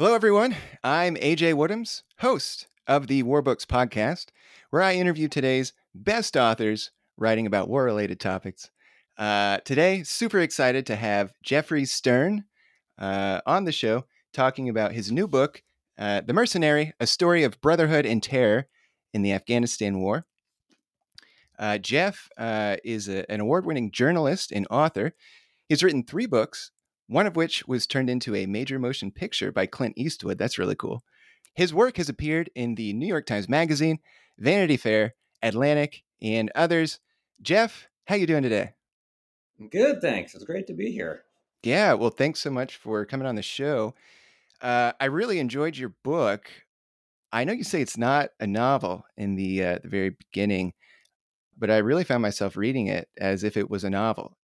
Hello, everyone. I'm AJ Woodhams, host of the War Books podcast, where I interview today's best authors writing about war-related topics. Today, super excited to have Jeffrey Stern on the show talking about his new book, The Mercenary: A Story of Brotherhood and Terror in the Afghanistan War. Jeff is an award-winning journalist and author. He's written three books, one of which was turned into a major motion picture by Clint Eastwood. That's really cool. His work has appeared in the New York Times Magazine, Vanity Fair, Atlantic, and others. Jeff, how you doing today? Good, thanks. It's great to be here. Yeah, well, thanks so much for coming on the show. I really enjoyed your book. I know you say it's not a novel in the very beginning, but I really found myself reading it as if it was a novel.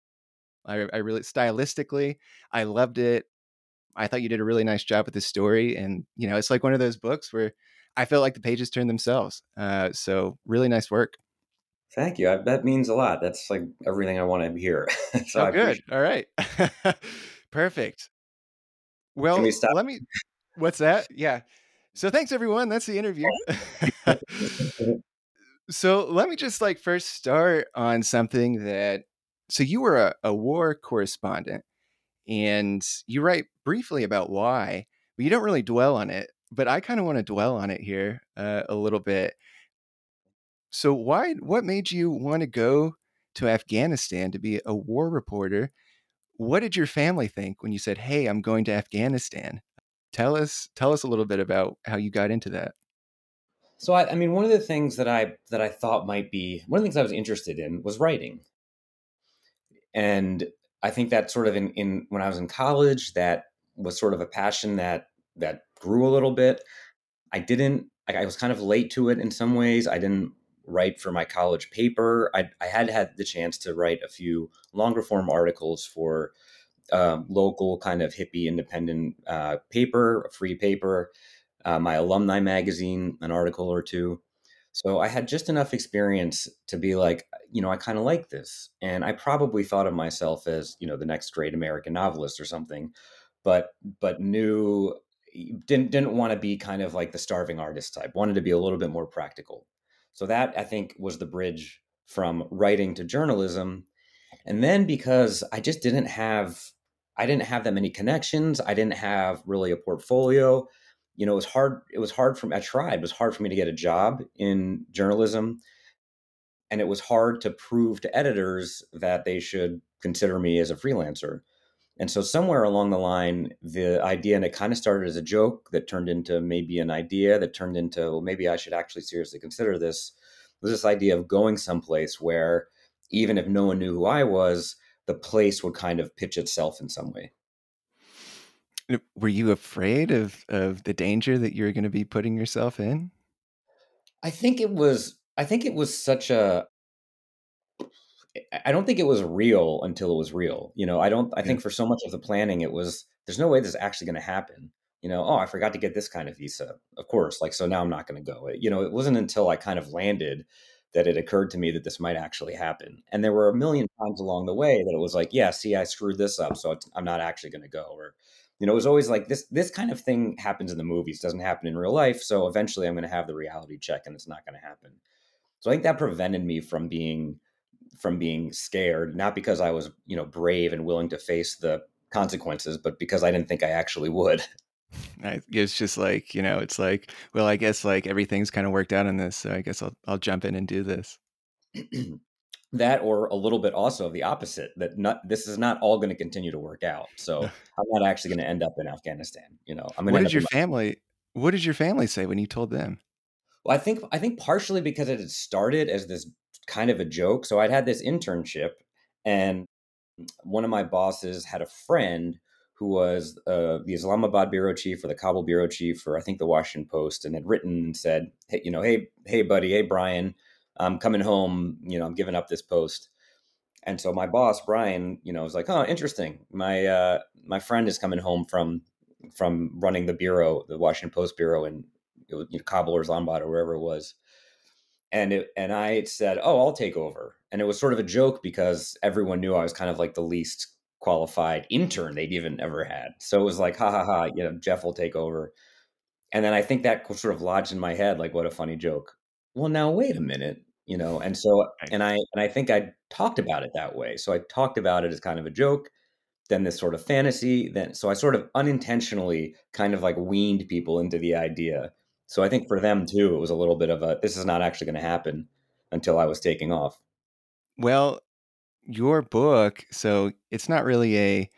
I really, stylistically, I loved it. I thought you did a really nice job with this story. And, you know, it's like one of those books where I felt like the pages turned themselves. So really nice work. Thank you. That means a lot. That's like everything I want to hear. So good. All right. Perfect. Well, can we stop? What's that? Yeah. So thanks, everyone. That's the interview. So let me just first start on something that, so you were a war correspondent, and you write briefly about why, but you don't really dwell on it. But I kind of want to dwell on it here a little bit. So why? What made you want to go to Afghanistan to be a war reporter? What did your family think when you said, "Hey, I'm going to Afghanistan"? Tell us a little bit about how you got into that. So I mean, one of the things that I thought might be one of the things I was interested in was writing. And I think that sort of in when I was in college, that was sort of a passion that grew a little bit. I was kind of late to it in some ways. I didn't write for my college paper. I had the chance to write a few longer form articles for local kind of hippie independent paper, a free paper, my alumni magazine, an article or two. So I had just enough experience to be like, you know, I kind of like this. And I probably thought of myself as, you know, the next great American novelist or something, but knew, didn't want to be kind of like the starving artist type, wanted to be a little bit more practical. So that, I think, was the bridge from writing to journalism. And then because I just didn't have that many connections. I didn't have really a portfolio. You know, it was hard for me to get a job in journalism. And it was hard to prove to editors that they should consider me as a freelancer. And so somewhere along the line, the idea, and it kind of started as a joke that turned into maybe an idea that turned into, well, maybe I should actually seriously consider this, was this idea of going someplace where even if no one knew who I was, the place would kind of pitch itself in some way. Were you afraid of the danger that you were going to be putting yourself in? I think it was such a, I don't think it was real until it was real. You know, I think for so much of the planning, it was, there's no way this is actually going to happen. You know, oh, I forgot to get this kind of visa. Of course. So now I'm not going to go. You know, it wasn't until I kind of landed that it occurred to me that this might actually happen. And there were a million times along the way that it was like, yeah, see, I screwed this up. So I'm not actually going to go. Or, you know, it was always like this kind of thing happens in the movies, doesn't happen in real life. So eventually I'm going to have the reality check and it's not going to happen. So I think that prevented me from being scared, not because I was, you know, brave and willing to face the consequences, but because I didn't think I actually would. It's just like, you know, it's like, well, I guess like everything's kind of worked out in this. So I guess I'll jump in and do this. That, or a little bit also of the opposite, that this is not all going to continue to work out. So I'm not actually going to end up in Afghanistan. You know, I'm going to end up What did your family say when you told them? Well, I think partially because it had started as this kind of a joke. So I'd had this internship, and one of my bosses had a friend who was the Islamabad bureau chief or the Kabul bureau chief for, I think, the Washington Post, and had written and said, hey, you know, hey, buddy, hey, Brian, I'm coming home. You know, I'm giving up this post. And so my boss, Brian, you know, was like, oh, interesting. My my friend is coming home from running the bureau, the Washington Post bureau in, it was, you know, Kabul or Zambad or wherever it was. And I said, oh, I'll take over. And it was sort of a joke because everyone knew I was kind of like the least qualified intern they'd even ever had. So it was like, ha ha ha, you know, Jeff will take over. And then I think that sort of lodged in my head, like, what a funny joke. Well, now wait a minute, you know? And so, and I think I talked about it that way. So I talked about it as kind of a joke, then this sort of fantasy. Then, so I sort of unintentionally kind of like weaned people into the idea. So I think for them too, it was a little bit of a, this is not actually going to happen until I was taking off. Well, your book, so it's not really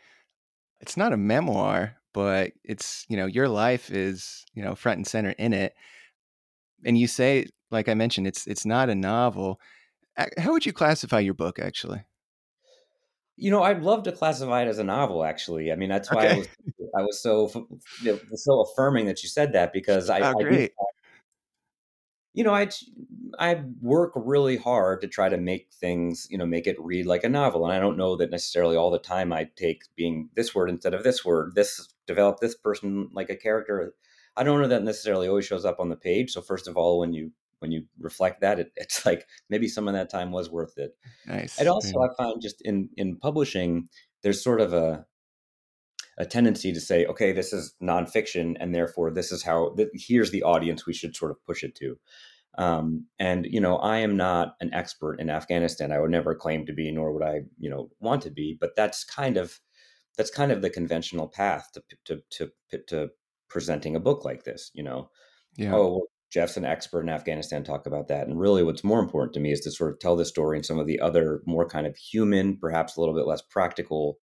it's not a memoir, but it's, you know, your life is, you know, front and center in it. And you say, like I mentioned, it's not a novel. How would you classify your book, actually? You know, I'd love to classify it as a novel, actually. I mean, that's why I was so, you know, so affirming that you said that, because I work really hard to try to make things, you know, make it read like a novel. And I don't know that necessarily all the time I take being this word instead of this word, this develop this person like a character. I don't know that necessarily always shows up on the page. So first of all, when you reflect that, it's like maybe some of that time was worth it. Nice. And also I find just in publishing, there's sort of a tendency to say, okay, this is nonfiction, and therefore this is how, here's the audience we should sort of push it to. And, you know, I am not an expert in Afghanistan. I would never claim to be, nor would I, you know, want to be, but that's kind of the conventional path to presenting a book like this, you know. Yeah. Oh, well, Jeff's an expert in Afghanistan, talk about that. And really what's more important to me is to sort of tell the story in some of the other more kind of human, perhaps a little bit less practical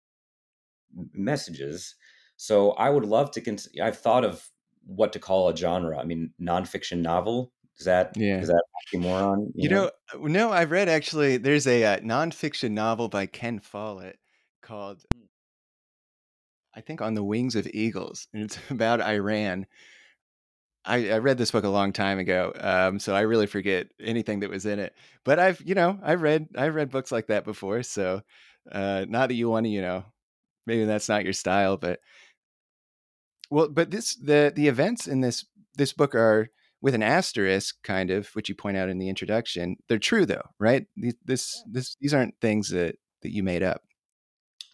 messages. So I would love to, I've thought of what to call a genre. I mean, nonfiction novel. Is that oxymoron? You know? No, I've read, actually, there's a nonfiction novel by Ken Follett called, I think, On the Wings of Eagles, and it's about Iran. I read this book a long time ago, so I really forget anything that was in it. But I've read books like that before, so not that you want to, you know, maybe that's not your style, but the events in this book are, with an asterisk, kind of, which you point out in the introduction, they're true though, right? These aren't things that you made up.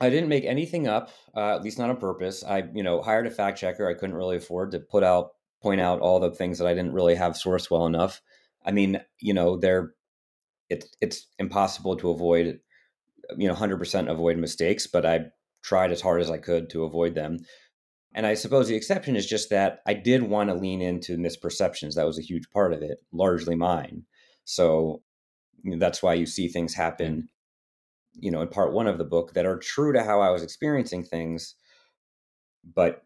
I didn't make anything up, at least not on purpose. I, you know, hired a fact checker. I couldn't really afford to point out all the things that I didn't really have sourced well enough. I mean, you know, it's impossible to avoid, you know, 100% avoid mistakes, but I tried as hard as I could to avoid them. And I suppose the exception is just that I did want to lean into misperceptions. That was a huge part of it, largely mine. So, you know, that's why you see things happen, you know, in part one of the book that are true to how I was experiencing things. But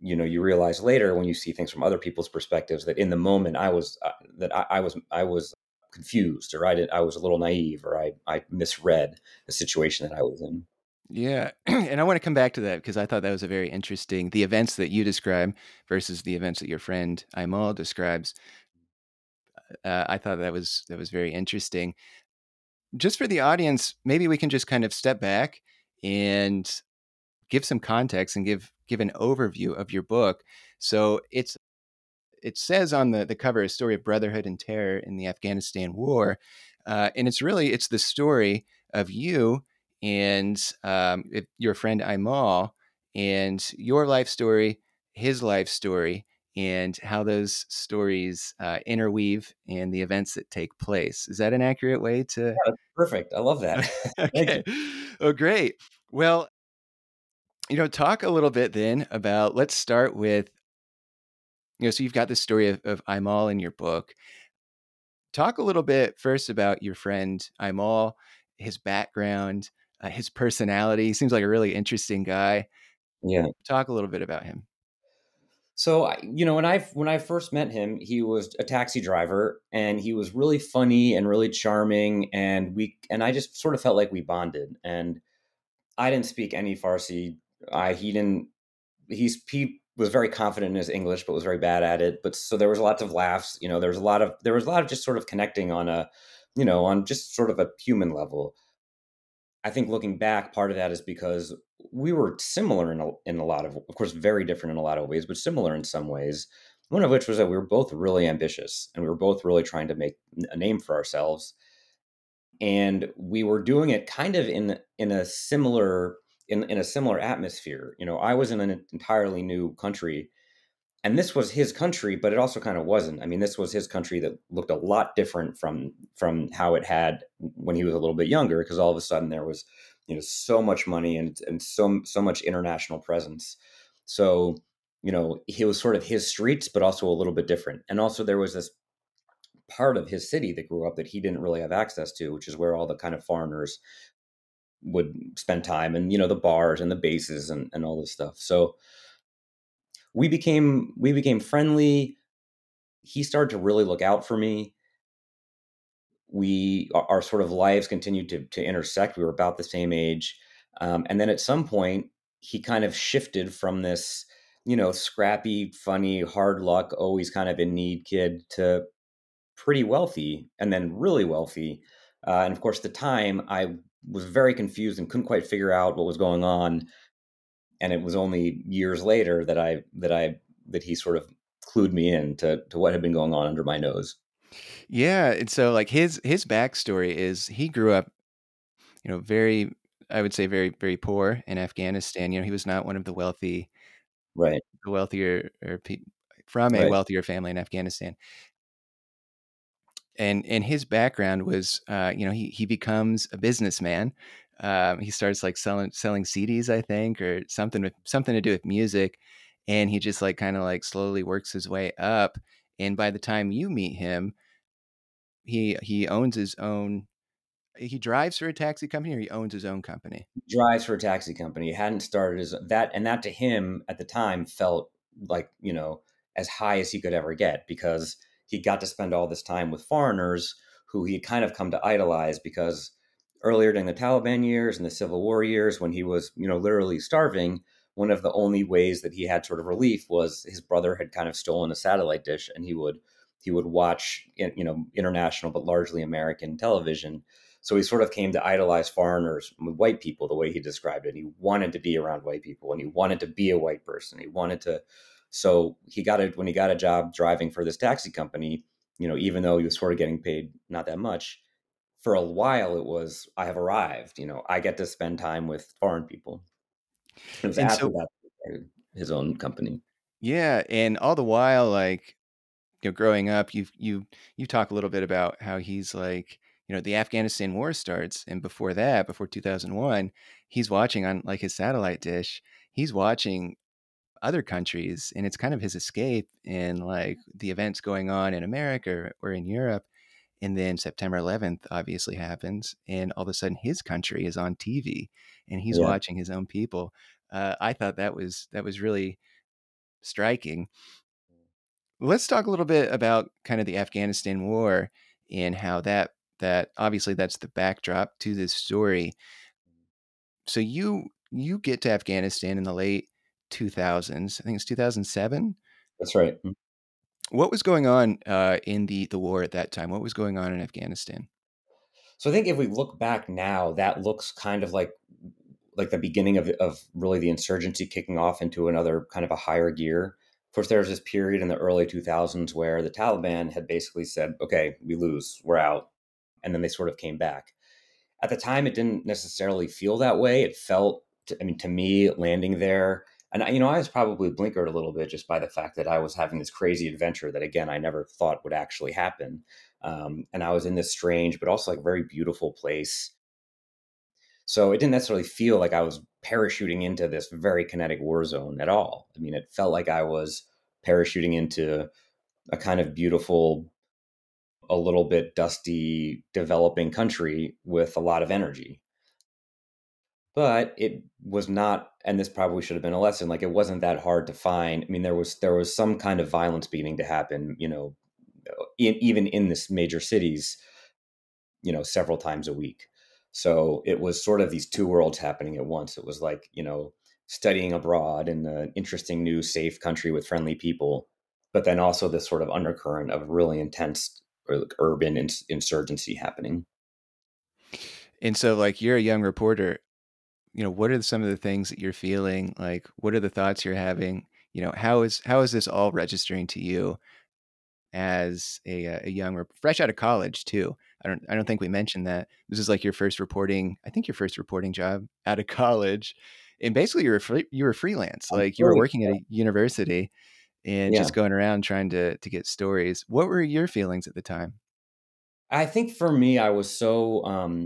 you know, you realize later when you see things from other people's perspectives that in the moment I was confused, or I was a little naive, or I misread the situation that I was in. Yeah. And I want to come back to that, because I thought that was a very interesting, the events that you describe versus the events that your friend Aimal describes. I thought that was very interesting. Just for the audience, maybe we can just kind of step back and give some context and give an overview of your book. So it says on the cover, a story of brotherhood and terror in the Afghanistan War. And it's the story of you and your friend Aimal, and your life story, his life story, and how those stories interweave and the events that take place. Is that an accurate way to? Yeah, that's perfect. I love that. Okay. Oh, great. Well, you know, talk a little bit then about, let's start with, you know, so you've got the story of Aimal in your book. Talk a little bit first about your friend Aimal, his background, his personality. He seems like a really interesting guy. Yeah. Talk a little bit about him. So, you know, when I first met him, he was a taxi driver, and he was really funny and really charming. And I just sort of felt like we bonded, and I didn't speak any Farsi. He was very confident in his English, but was very bad at it. But so there was lots of laughs, you know, there was a lot of just sort of connecting on on just sort of a human level. I think looking back, part of that is because we were similar in a lot of course, very different in a lot of ways, but similar in some ways. One of which was that we were both really ambitious, and we were both really trying to make a name for ourselves. And we were doing it kind of in a similar, in a similar atmosphere. You know, I was in an entirely new country, and this was his country, but it also kind of wasn't. I mean, this was his country that looked a lot different from how it had when he was a little bit younger, because all of a sudden there was, you know, so much money and so much international presence. So, you know, he was sort of his streets, but also a little bit different. And also there was this part of his city that grew up that he didn't really have access to, which is where all the kind of foreigners would spend time, and, you know, the bars and the bases and all this stuff. So we became friendly. He started to really look out for me. Our sort of lives continued to intersect. We were about the same age. And then at some point he kind of shifted from this, you know, scrappy, funny, hard luck, always kind of in need kid to pretty wealthy, and then really wealthy. And of course, at the time I was very confused and couldn't quite figure out what was going on. And it was only years later that he sort of clued me in to what had been going on under my nose. Yeah. And so like his backstory is he grew up, you know, very, I would say very, very poor in Afghanistan. You know, he was not one of the wealthy, right. The wealthier or from a right. wealthier family in Afghanistan. And his background was, you know, he becomes a businessman. He starts like selling CDs, I think, or something to do with music. And he just like kind of like slowly works his way up. And by the time you meet him, he owns his own. He drives for a taxi company, or he owns his own company. He drives for a taxi company. He hadn't started that to him at the time felt like, you know, as high as he could ever get, because he got to spend all this time with foreigners who he had kind of come to idolize, because earlier during the Taliban years and the Civil War years, when he was, you know, literally starving, one of the only ways that he had sort of relief was his brother had kind of stolen a satellite dish, and he would watch, you know, international but largely American television. So he sort of came to idolize foreigners, white people, the way he described it. He wanted to be around white people, and he wanted to be a white person. So when he got a job driving for this taxi company, you know, even though he was sort of getting paid not that much, for a while it was, I have arrived, you know, I get to spend time with foreign people. It was after that he started his own company. Yeah. And all the while, like, you know, growing up, you talk a little bit about how he's like, you know, the Afghanistan war starts, and before that, before 2001, he's watching on like his satellite dish, he's watching other countries, and it's kind of his escape in like the events going on in America or in Europe. And then September 11th obviously happens, and all of a sudden his country is on TV, and he's watching his own people. I thought that was really striking. Let's talk a little bit about kind of the Afghanistan war and how that obviously that's the backdrop to this story. So you get to Afghanistan in the late 2000s. I think it's 2007. That's right. What was going on in the war at that time? What was going on in Afghanistan? So I think if we look back now, that looks kind of like the beginning of really the insurgency kicking off into another kind of a higher gear. Of course, there was this period in the early 2000s where the Taliban had basically said, okay, we lose, we're out. And then they sort of came back. At the time, it didn't necessarily feel that way. It felt, to me, landing there, and, you know, I was probably blinkered a little bit just by the fact that I was having this crazy adventure that, again, I never thought would actually happen. And I was in this strange, but also like very beautiful place. So it didn't necessarily feel like I was parachuting into this very kinetic war zone at all. I mean, it felt like I was parachuting into a kind of beautiful, a little bit dusty, developing country with a lot of energy. But it was not, and this probably should have been a lesson, like it wasn't that hard to find. I mean, there was some kind of violence beginning to happen, you know, even in this major cities, you know, several times a week. So it was sort of these two worlds happening at once. It was like, you know, studying abroad in an interesting, new, safe country with friendly people, but then also this sort of undercurrent of really intense urban insurgency happening. And so like you're a young reporter, you know, what are some of the things that you're feeling? Like, what are the thoughts you're having? You know, how is this all registering to you as a young, fresh out of college too? I don't think we mentioned that. This is like your first reporting job out of college. and basically you were freelance, like you were working at a university and just going around trying to get stories. What were your feelings at the time? I think for me, I was so, I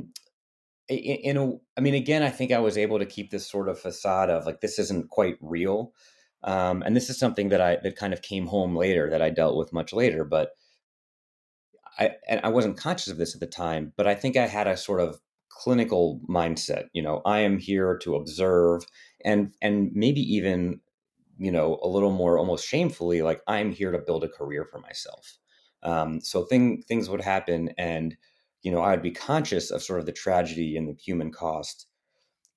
think I was able to keep this sort of facade of like, this isn't quite real. And this is something that kind of came home later, that I dealt with much later, but I wasn't conscious of this at the time, but I think I had a sort of clinical mindset. You know, I am here to observe and maybe even, you know, a little more almost shamefully, like I'm here to build a career for myself. So things would happen and, you know, I would be conscious of sort of the tragedy and the human cost,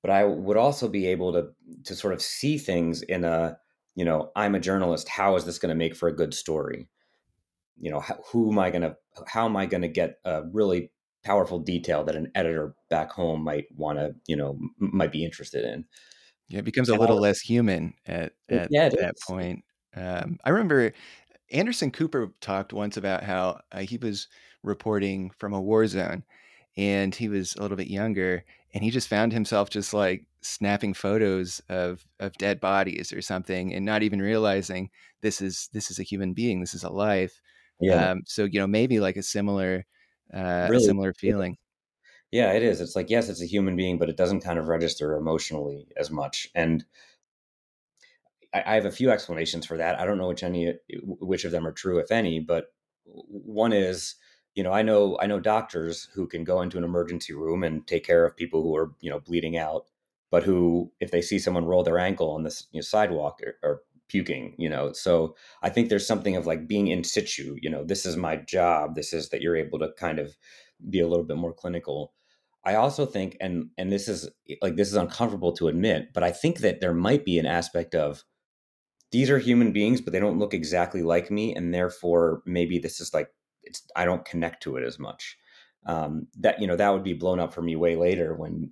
but I would also be able to sort of see things in a, you know, I'm a journalist. How is this going to make for a good story? You know, how am I going to get a really powerful detail that an editor back home might want to, you know, might be interested in? Yeah, it becomes a little less human at that point. I remember Anderson Cooper talked once about how he was reporting from a war zone and he was a little bit younger and he just found himself just like snapping photos of dead bodies or something and not even realizing this is a human being, this is a life. Yeah. So, you know, maybe like a similar feeling. Yeah, it is. It's like, yes, it's a human being, but it doesn't kind of register emotionally as much. And I have a few explanations for that. I don't know which of them are true, if any, but one is, you know, I know doctors who can go into an emergency room and take care of people who are, you know, bleeding out, but who, if they see someone roll their ankle on the sidewalk or puking, you know. So I think there's something of like being in situ, you know, this is my job. This is that you're able to kind of be a little bit more clinical. I also think, and this is uncomfortable to admit, but I think that there might be an aspect of these are human beings, but they don't look exactly like me. And therefore maybe this is like, I don't connect to it as much. That, you know, that would be blown up for me way later when,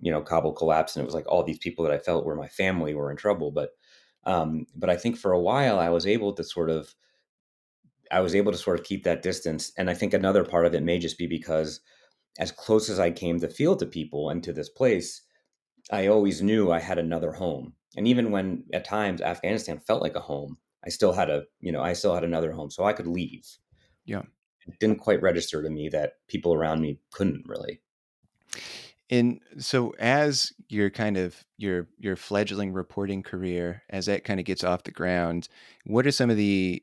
you know, Kabul collapsed and it was like all these people that I felt were my family were in trouble. But I think for a while I was able to sort of keep that distance. And I think another part of it may just be because as close as I came to feel to people and to this place, I always knew I had another home. And even when at times Afghanistan felt like a home, I still had another home, so I could leave. Yeah. It didn't quite register to me that people around me couldn't really. And so as your fledgling reporting career, as that kind of gets off the ground, what are some of the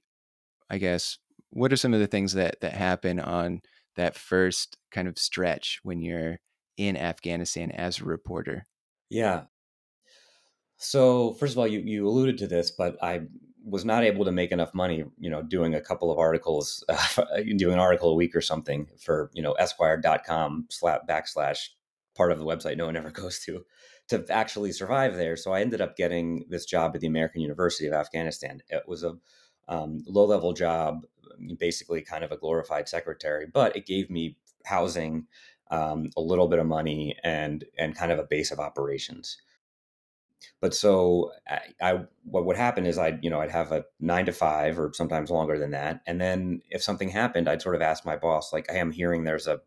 things that happen on that first kind of stretch when you're in Afghanistan as a reporter? Yeah. So first of all, you alluded to this, but I was not able to make enough money, you know, doing a couple of articles, doing an article a week or something for, you know, Esquire.com/, part of the website no one ever goes to actually survive there. So I ended up getting this job at the American University of Afghanistan. It was a low-level job, basically kind of a glorified secretary, but it gave me housing, a little bit of money, and kind of a base of operations. But so what would happen is I'd have a 9 to 5 or sometimes longer than that. And then if something happened, I'd sort of ask my boss, like, hey, I'm hearing there's a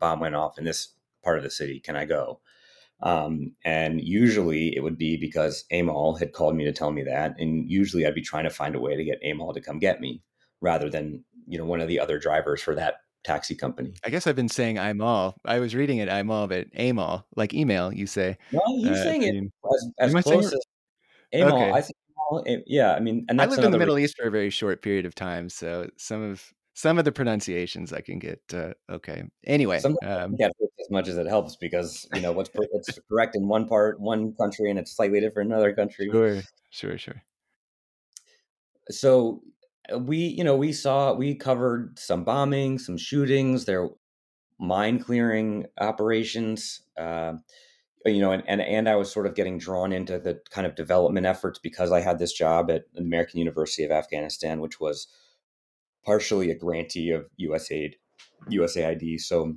bomb went off in this part of the city. Can I go? And usually it would be because Aimal had called me to tell me that. And usually I'd be trying to find a way to get Aimal to come get me rather than, you know, one of the other drivers for that taxi company. I guess I've been saying Aimal. I was reading it Aimal, but Aimal, like email, you say. No, you're saying it as close as Aimal. Okay. I think Aimal, yeah, I mean, and that's I lived in the Middle East for a very short period of time, so some of the pronunciations I can get okay. Anyway, as much as it helps, because you know what's it's correct in one country, and it's slightly different in another country. Sure. So we covered some bombing, some shootings, there mine clearing operations, and I was sort of getting drawn into the kind of development efforts because I had this job at the American University of Afghanistan, which was partially a grantee of USAID. So,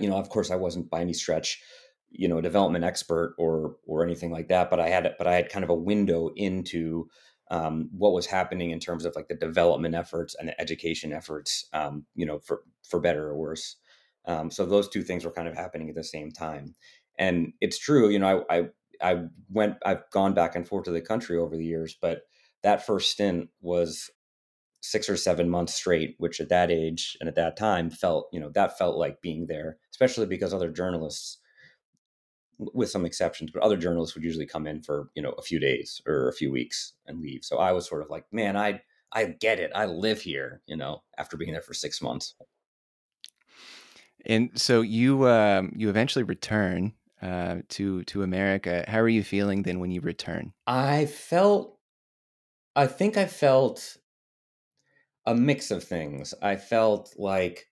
you know, of course I wasn't by any stretch, you know, a development expert or anything like that, but I had kind of a window into what was happening in terms of like the development efforts and the education efforts, you know, for better or worse. So those two things were kind of happening at the same time. And it's true, you know, I I've gone back and forth to the country over the years, but that first stint was 6 or 7 months straight, which at that age and at that time felt like being there, especially because other journalists, with some exceptions, but other journalists would usually come in for, a few days or a few weeks and leave. So I was sort of like, man, I get it. I live here, after being there for 6 months. And so you eventually return to America. How are you feeling then when you return? I think I felt a mix of things. I felt like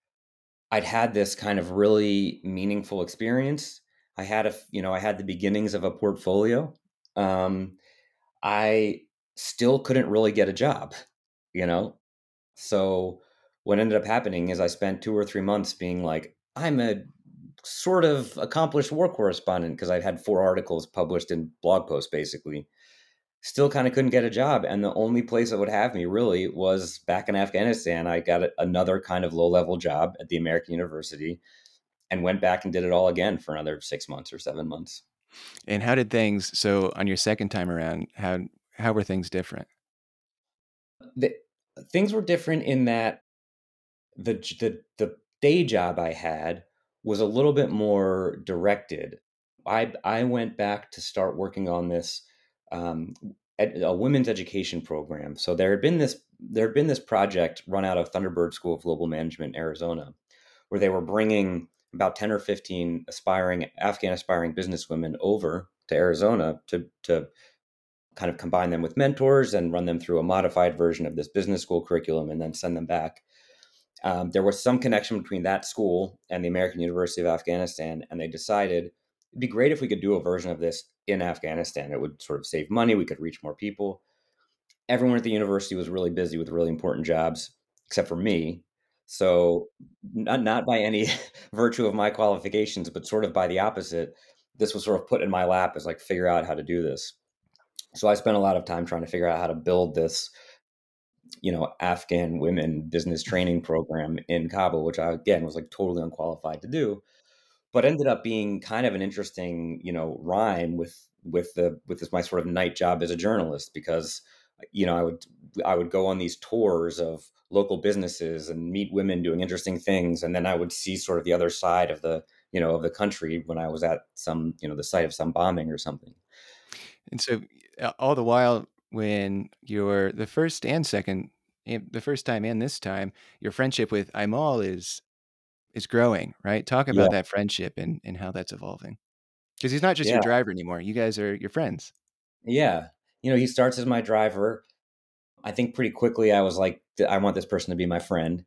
I'd had this kind of really meaningful experience. I had the beginnings of a portfolio. I still couldn't really get a job, So what ended up happening is I spent 2 or 3 months being like, I'm a sort of accomplished war correspondent, because I'd had 4 articles published in blog posts, basically. Still kind of couldn't get a job. And the only place that would have me really was back in Afghanistan. I got another kind of low-level job at the American University and went back and did it all again for another 6 months or 7 months. And how did things, so on your second time around, how were things different? Things were different in that the day job I had was a little bit more directed. I went back to start working on this a women's education program. So there had been this project run out of Thunderbird School of Global Management, Arizona, where they were bringing about 10 or 15 Afghan aspiring businesswomen over to Arizona to kind of combine them with mentors and run them through a modified version of this business school curriculum and then send them back. There was some connection between that school and the American University of Afghanistan, and they decided it'd be great if we could do a version of this in Afghanistan. It would sort of save money. We could reach more people. Everyone at the university was really busy with really important jobs, except for me. So not by any virtue of my qualifications, but sort of by the opposite, this was sort of put in my lap as like, figure out how to do this. So I spent a lot of time trying to figure out how to build this, Afghan women business training program in Kabul, which I, again, was like totally unqualified to do, but ended up being kind of an interesting, rhyme with my sort of night job as a journalist, because, I would go on these tours of local businesses and meet women doing interesting things. And then I would see sort of the other side of the country when I was at some, the site of some bombing or something. And so all the while, when you're the first time and this time, your friendship with Aimal is growing, right? Talk about that friendship and how that's evolving. Because he's not just your driver anymore. You guys are your friends. Yeah. He starts as my driver. I think pretty quickly I was like, I want this person to be my friend,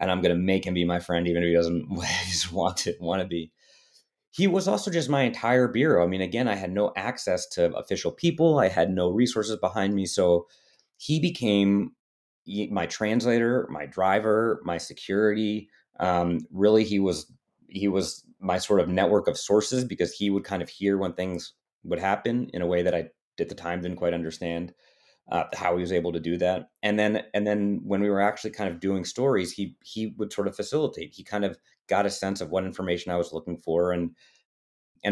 and I'm going to make him be my friend, even if he doesn't want to be. He was also just my entire bureau. I mean, again, I had no access to official people. I had no resources behind me. So he became my translator, my driver, my security. Really, he was my sort of network of sources, because he would kind of hear when things would happen in a way that I at the time didn't quite understand how he was able to do that. And then when we were actually kind of doing stories, he would sort of facilitate. He kind of got a sense of what information I was looking for, and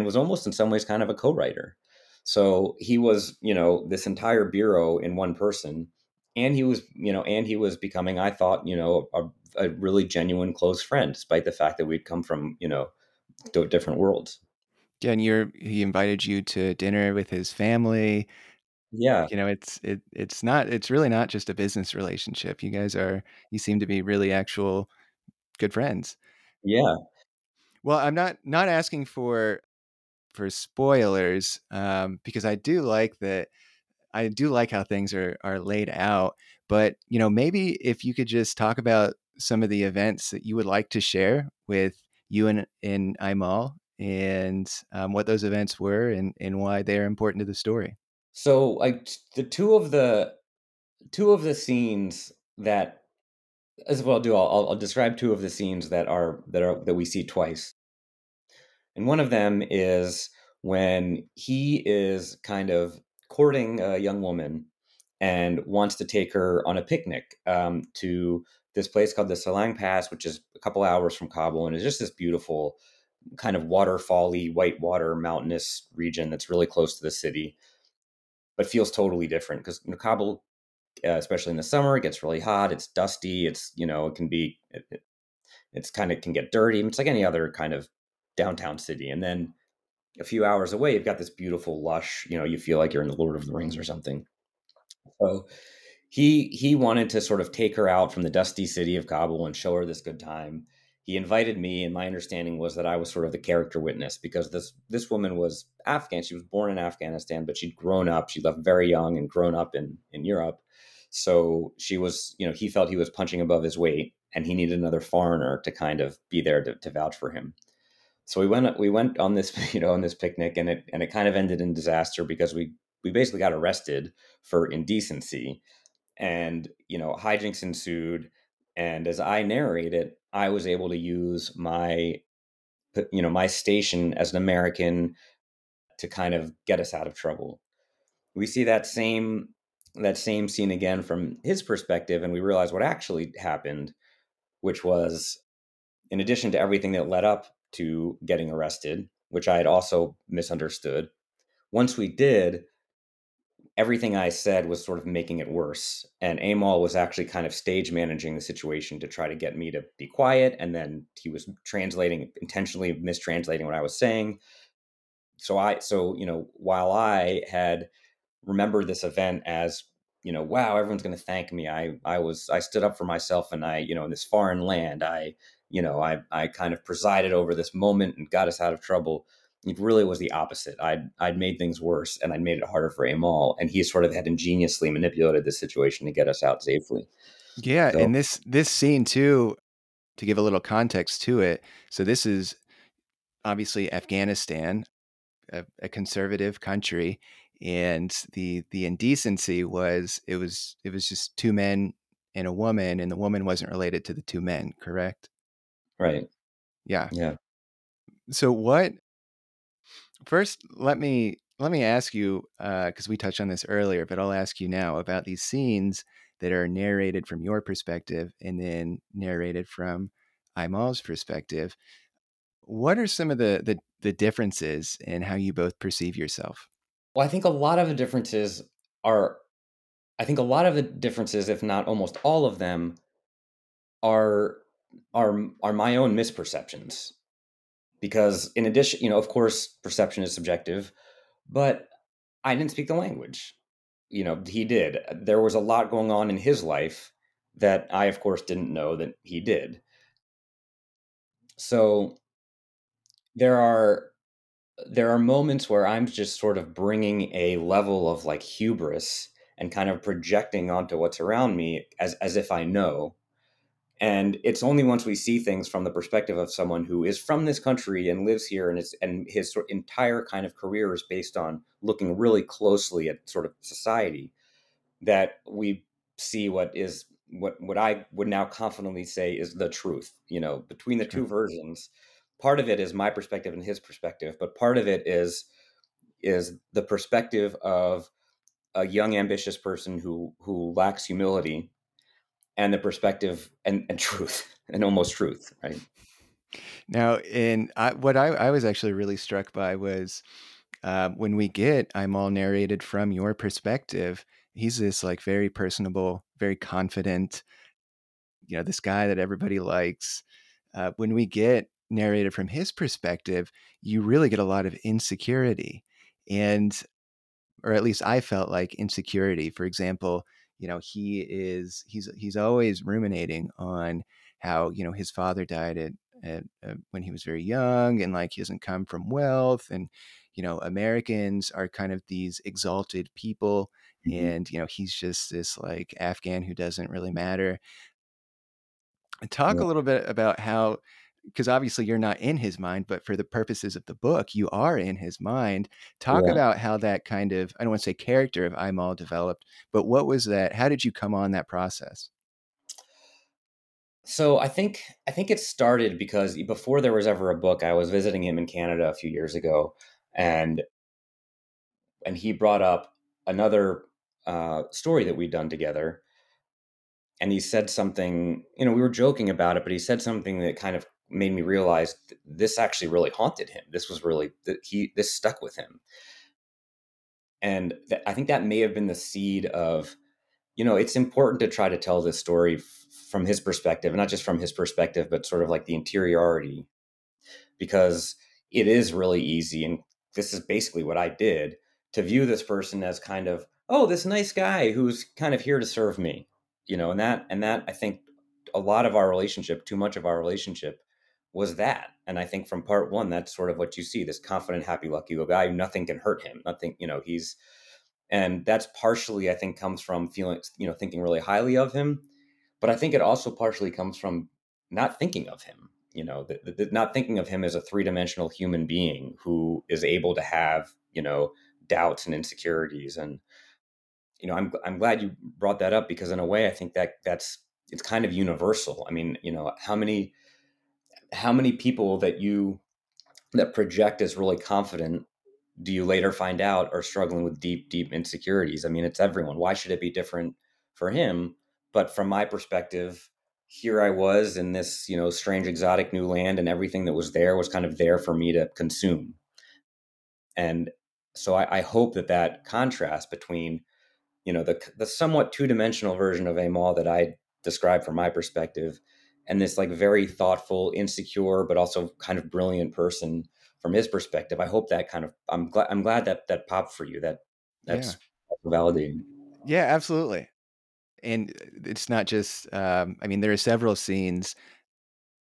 was almost in some ways kind of a co-writer. So he was, this entire bureau in one person, and he was becoming, I thought, a really genuine close friend, despite the fact that we'd come from, different worlds. Yeah, and he invited you to dinner with his family. Yeah, it's really not just a business relationship. You seem to be really actual good friends. Yeah. Well, I'm not asking for spoilers, because I do like how things are laid out. But maybe if you could just talk about some of the events that you would like to share with you and Aimal, and what those events were and why they're important to the story. So the two of the scenes that, as well, I'll describe two of the scenes that we see twice. And one of them is when he is kind of courting a young woman and wants to take her on a picnic to this place called the Salang Pass, which is a couple hours from Kabul, and it's just this beautiful kind of waterfall-y, whitewater, mountainous region that's really close to the city, but feels totally different because Kabul, especially in the summer, it gets really hot. It's dusty. It's, you know, it can be, it's kind of can get dirty. It's like any other kind of downtown city. And then a few hours away, you've got this beautiful, lush, you know, you feel like you're in the Lord of the Rings or something. So he wanted to sort of take her out from the dusty city of Kabul and show her this good time. He invited me, and my understanding was that I was sort of the character witness because this woman was Afghan. She was born in Afghanistan, but she'd grown up. She left very young and grown up in Europe. So she was, you know, he felt he was punching above his weight, and he needed another foreigner to kind of be there to vouch for him. So we went on this, you know, on this picnic, and it kind of ended in disaster because we basically got arrested for indecency, and, you know, hijinks ensued. And as I narrate it, I was able to use my, you know, my station as an American to kind of get us out of trouble. We see that same scene again from his perspective, and we realize what actually happened, which was, in addition to everything that led up to getting arrested, which I had also misunderstood, once we did, everything I said was sort of making it worse. And Aimal was actually kind of stage managing the situation to try to get me to be quiet. And then he was translating, intentionally mistranslating what I was saying. So, you know, while I had remembered this event as, you know, wow, everyone's going to thank me. I stood up for myself, and I, you know, in this foreign land, I kind of presided over this moment and got us out of trouble. It really was the opposite. I'd made things worse, and I'd made it harder for Aimal, and he sort of had ingeniously manipulated the situation to get us out safely. Yeah, so. And this scene too, to give a little context to it. So this is obviously Afghanistan, a conservative country, and the indecency was it was just two men and a woman, and the woman wasn't related to the two men, correct? Right. Yeah. Yeah. So what? First, let me ask you, because we touched on this earlier, but I'll ask you now about these scenes that are narrated from your perspective and then narrated from Aimal's perspective. What are some of the differences in how you both perceive yourself? Well, I think a lot of the differences, if not almost all of them, are my own misperceptions. Because in addition, you know, of course, perception is subjective, but I didn't speak the language. You know, he did. There was a lot going on in his life that I, of course, didn't know that he did. So there are moments where I'm just sort of bringing a level of like hubris and kind of projecting onto what's around me as if I know. And it's only once we see things from the perspective of someone who is from this country and lives here, and his entire kind of career is based on looking really closely at sort of society, that we see what I would now confidently say is the truth. You know, between the two versions, part of it is my perspective and his perspective, but part of it is the perspective of a young, ambitious person who lacks humility. And the perspective and truth and almost truth, right? Now, what I was actually really struck by was when we get Aimal narrated from your perspective, he's this like very personable, very confident, you know, this guy that everybody likes. When we get narrated from his perspective, you really get a lot of insecurity, or at least I felt like insecurity. For example, you know, he's always ruminating on how, you know, his father died at when he was very young, and like he doesn't come from wealth, and, you know, Americans are kind of these exalted people, mm-hmm. and, you know, he's just this like Afghan who doesn't really matter. Talk a little bit about how, because obviously you're not in his mind, but for the purposes of the book, you are in his mind. Talk about how that kind of, I don't want to say character of Aimal developed, but what was that? How did you come on that process? So I think it started because before there was ever a book, I was visiting him in Canada a few years ago, and he brought up another story that we'd done together. And he said something, you know, we were joking about it, but he said something that kind of made me realize this actually really haunted him. This was really, this stuck with him. And I think that may have been the seed of, you know, it's important to try to tell this story from his perspective, and not just from his perspective, but sort of like the interiority, because it is really easy. And this is basically what I did, to view this person as kind of, oh, this nice guy who's kind of here to serve me, you know, and that I think a lot of our relationship, too much of our relationship, was that. And I think from part one, that's sort of what you see, this confident, happy, lucky little guy, nothing can hurt him. Nothing, you know, and that's partially, I think, comes from feeling, you know, thinking really highly of him. But I think it also partially comes from not thinking of him, you know, not thinking of him as a three-dimensional human being who is able to have, you know, doubts and insecurities. And, you know, I'm glad you brought that up, because in a way, I think that's, it's kind of universal. I mean, you know, how many people that project as really confident do you later find out are struggling with deep, deep insecurities? I mean, it's everyone. Why should it be different for him? But from my perspective, here I was in this, you know, strange, exotic new land, and everything that was there was kind of there for me to consume. And so I hope that contrast between, you know, the somewhat two-dimensional version of Aimal that I described from my perspective, and this like very thoughtful, insecure, but also kind of brilliant person from his perspective. I hope that kind of, I'm glad that popped for you. That's validating. Yeah, absolutely. And it's not just, I mean, there are several scenes.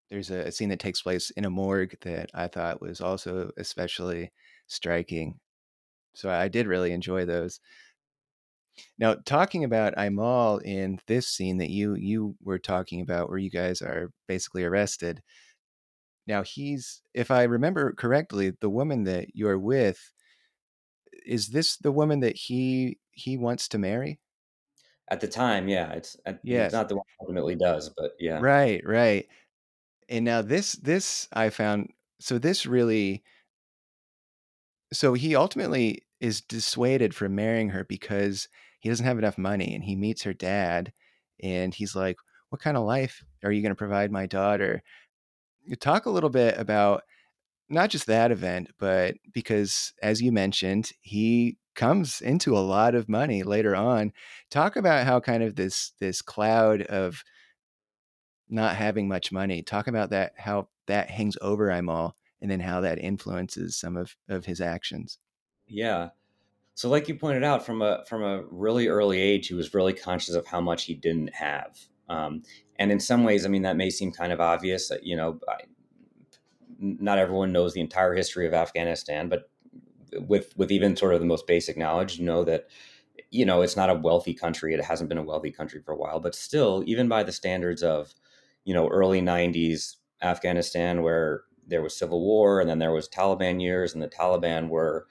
There's a scene that takes place in a morgue that I thought was also especially striking. So I did really enjoy those. Now, talking about Aimal in this scene that you were talking about, where you guys are basically arrested. Now, he's, if I remember correctly, the woman that you're with, is this the woman that he wants to marry? At the time, yeah. It's not the one who ultimately does, but yeah. Right. And now this I found, so he ultimately is dissuaded from marrying her because he doesn't have enough money, and he meets her dad and he's like, what kind of life are you going to provide my daughter? You talk a little bit about not just that event, but because as you mentioned, he comes into a lot of money later on. Talk about how kind of this cloud of not having much money, talk about that, how that hangs over Aimal, and then how that influences some of his actions. Yeah. So like you pointed out, from a really early age, he was really conscious of how much he didn't have. And in some ways, I mean, that may seem kind of obvious, you know, not everyone knows the entire history of Afghanistan, but with even sort of the most basic knowledge, you know that, you know, it's not a wealthy country. It hasn't been a wealthy country for a while, but still, even by the standards of, you know, early 90s Afghanistan, where there was civil war and then there was Taliban years, and the Taliban were,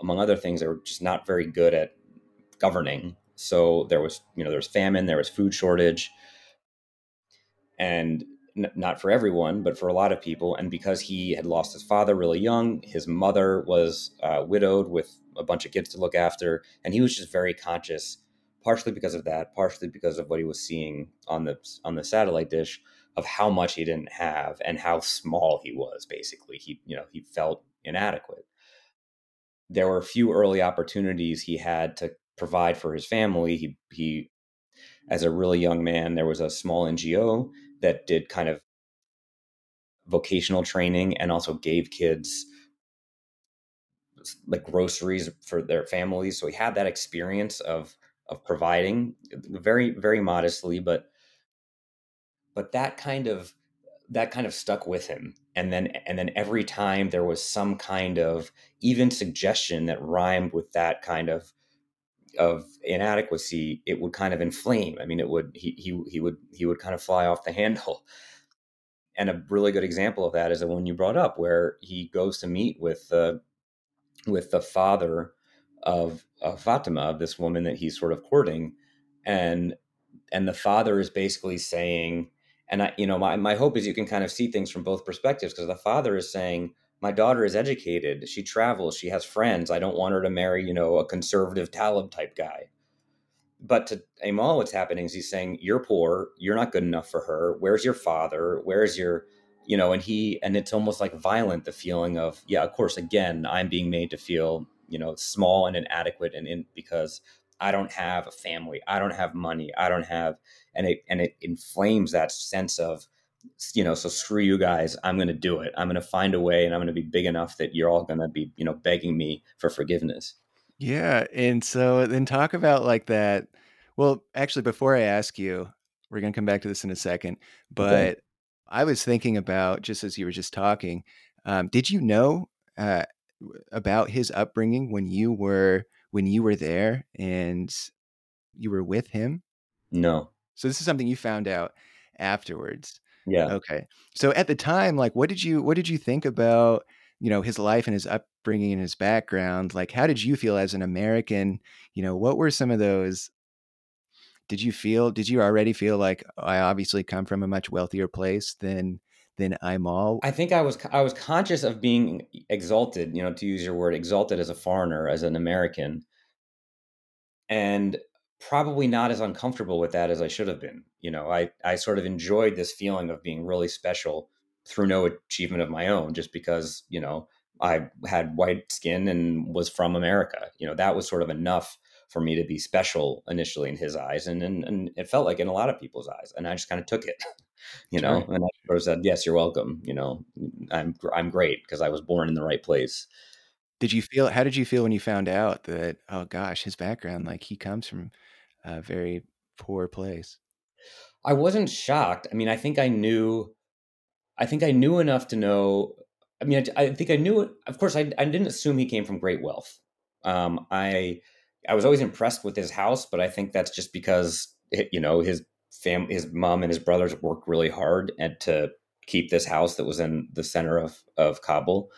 among other things, they were just not very good at governing. So there was, you know, there was famine, there was food shortage, and not for everyone, but for a lot of people. And because he had lost his father really young, his mother was widowed with a bunch of kids to look after. And he was just very conscious, partially because of that, partially because of what he was seeing on the satellite dish, of how much he didn't have and how small he was. Basically, he felt inadequate. There were a few early opportunities he had to provide for his family. He, as a really young man, there was a small NGO that did kind of vocational training and also gave kids like groceries for their families. So he had that experience of providing very, very modestly, but that kind of stuck with him. And then every time there was some kind of even suggestion that rhymed with that kind of inadequacy, it would kind of inflame. I mean, it would, he would kind of fly off the handle. And a really good example of that is the one you brought up, where he goes to meet with the father of Fatima, of this woman that he's sort of courting. And the father is basically saying, and I, you know, my hope is you can kind of see things from both perspectives, because the father is saying, my daughter is educated, she travels, she has friends. I don't want her to marry, you know, a conservative Talib type guy. But to Aimal, what's happening is he's saying, you're poor, you're not good enough for her. Where's your father? Where's your, you know, and it's almost like violent, the feeling of, yeah, of course, again, I'm being made to feel, you know, small and inadequate because I don't have a family, I don't have money, I don't have, and it inflames that sense of, you know, so screw you guys, I'm going to do it. I'm going to find a way, and I'm going to be big enough that you're all going to be, you know, begging me for forgiveness. Yeah. And so then talk about like that. Well, actually, before I ask you, we're going to come back to this in a second, but okay. I was thinking about, just as you were just talking, did you know about his upbringing when you were there and you were with him? No. So this is something you found out afterwards. Yeah. Okay. So at the time, like, what did you think about, you know, his life and his upbringing and his background? Like, how did you feel as an American? You know, what were some of those? Did you already feel like, I obviously come from a much wealthier place than Aimal? I think I was conscious of being exalted, you know, to use your word, exalted as a foreigner, as an American, and probably not as uncomfortable with that as I should have been. You know, I sort of enjoyed this feeling of being really special through no achievement of my own, just because, you know, I had white skin and was from America. You know, that was sort of enough for me to be special initially in his eyes. And it felt like in a lot of people's eyes, and I just kind of took it, you know, sure. And I sort of said, yes, you're welcome. You know, I'm great because I was born in the right place. How did you feel when you found out that, oh gosh, his background, like he comes from a very poor place? I wasn't shocked. I mean, I think I knew enough to know. I mean, I think I knew it. Of course, I didn't assume he came from great wealth. I was always impressed with his house, but I think that's just because, you know, his family, his mom and his brothers worked really hard and to keep this house that was in the center of Kabul.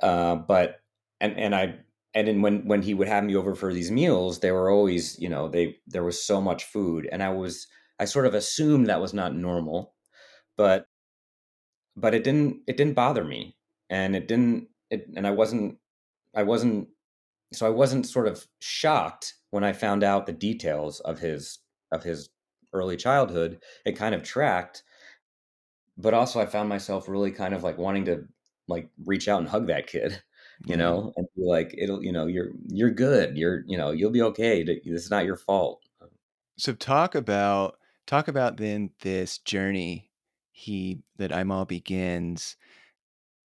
But when he would have me over for these meals, they were always, you know, there was so much food, and I sort of assumed that was not normal, but it didn't bother me, and I wasn't sort of shocked when I found out the details of his early childhood. It kind of tracked, but also I found myself really kind of like wanting to like reach out and hug that kid, you know, and be like, it'll, you know, you're good. You're, you know, you'll be okay. This is not your fault. So talk about then this journey that Aimal begins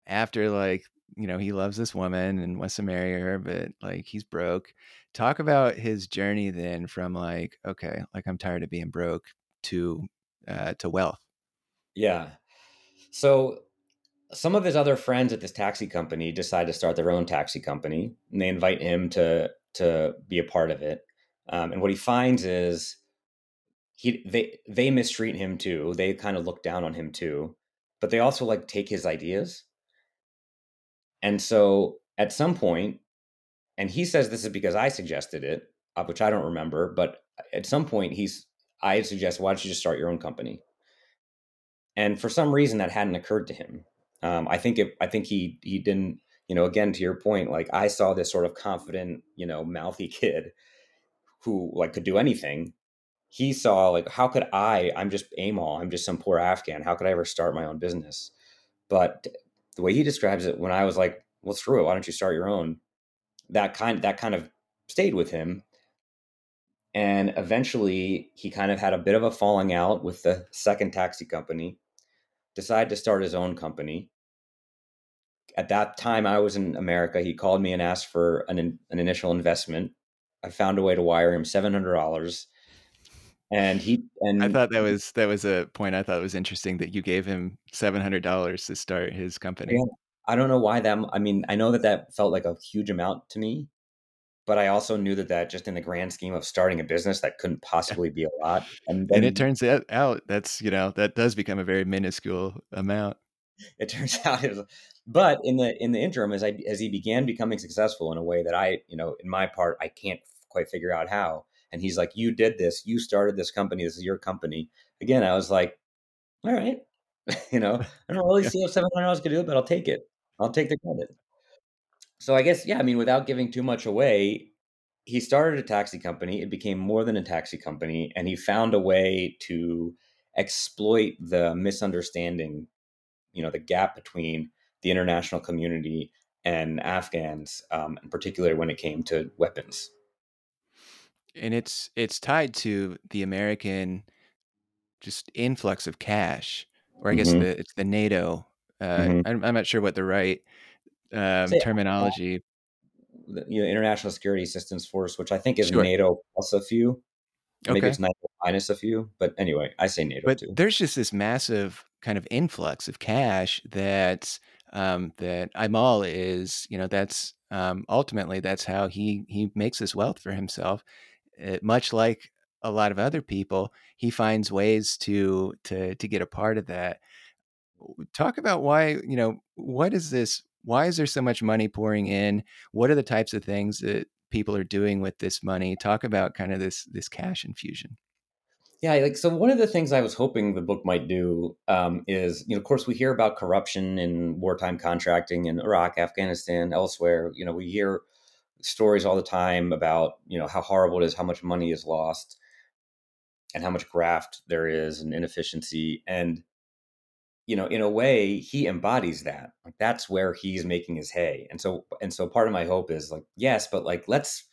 after, like, you know, he loves this woman and wants to marry her, but like he's broke. Talk about his journey then from like, okay, like I'm tired of being broke to wealth. Yeah. So some of his other friends at this taxi company decide to start their own taxi company, and they invite him to be a part of it. And what he finds is they mistreat him too. They kind of look down on him too, but they also like take his ideas. And so at some point, and he says this is because I suggested it, which I don't remember, but at some point I suggest, why don't you just start your own company? And for some reason that hadn't occurred to him. I think he didn't, you know, again, to your point, like I saw this sort of confident, you know, mouthy kid who like could do anything. He saw like, how could I'm just Aimal, I'm just some poor Afghan. How could I ever start my own business? But the way he describes it, when I was like, well, screw it, why don't you start your own? That kind of stayed with him. And eventually he kind of had a bit of a falling out with the second taxi company, decided to start his own company. At that time, I was in America. He called me and asked for an initial investment. I found a way to wire him $700. And I thought that was a point. I thought it was interesting that you gave him $700 to start his company. Yeah, I don't know why that. I mean, I know that felt like a huge amount to me, but I also knew that just in the grand scheme of starting a business, that couldn't possibly be a lot. And it turns out that's, you know, that does become a very minuscule amount. It turns out, but in the interim, as he began becoming successful in a way that I, you know, in my part, I can't quite figure out how. And he's like, you did this, you started this company, this is your company. Again, I was like, all right, you know, I don't really see if $700 could do it, but I'll take it. I'll take the credit. So I guess, yeah, I mean, without giving too much away, he started a taxi company. It became more than a taxi company. And he found a way to exploit the misunderstanding, you know, the gap between the international community and Afghans, in particular when it came to weapons. And it's tied to the American just influx of cash, or I guess it's the NATO. I'm not sure what the right terminology. You know, International Security Assistance Force, which I think is NATO plus a few. Maybe it's NATO minus a few, but anyway, I say NATO too. But there's just this massive kind of influx of cash that that Aimal is, you know, that's ultimately that's how he makes this wealth for himself. Much like a lot of other people, he finds ways to get a part of that. Talk about why, you know, what is this? Why is there so much money pouring in? What are the types of things that people are doing with this money? Talk about kind of this cash infusion. Yeah, like, so one of the things I was hoping the book might do is, you know, of course, we hear about corruption in wartime contracting in Iraq, Afghanistan, elsewhere. You know, we hear stories all the time about, you know, how horrible it is, how much money is lost, and how much graft there is and inefficiency. And, you know, in a way, he embodies that. Like, that's where he's making his hay. And so part of my hope is like, yes, but like, let's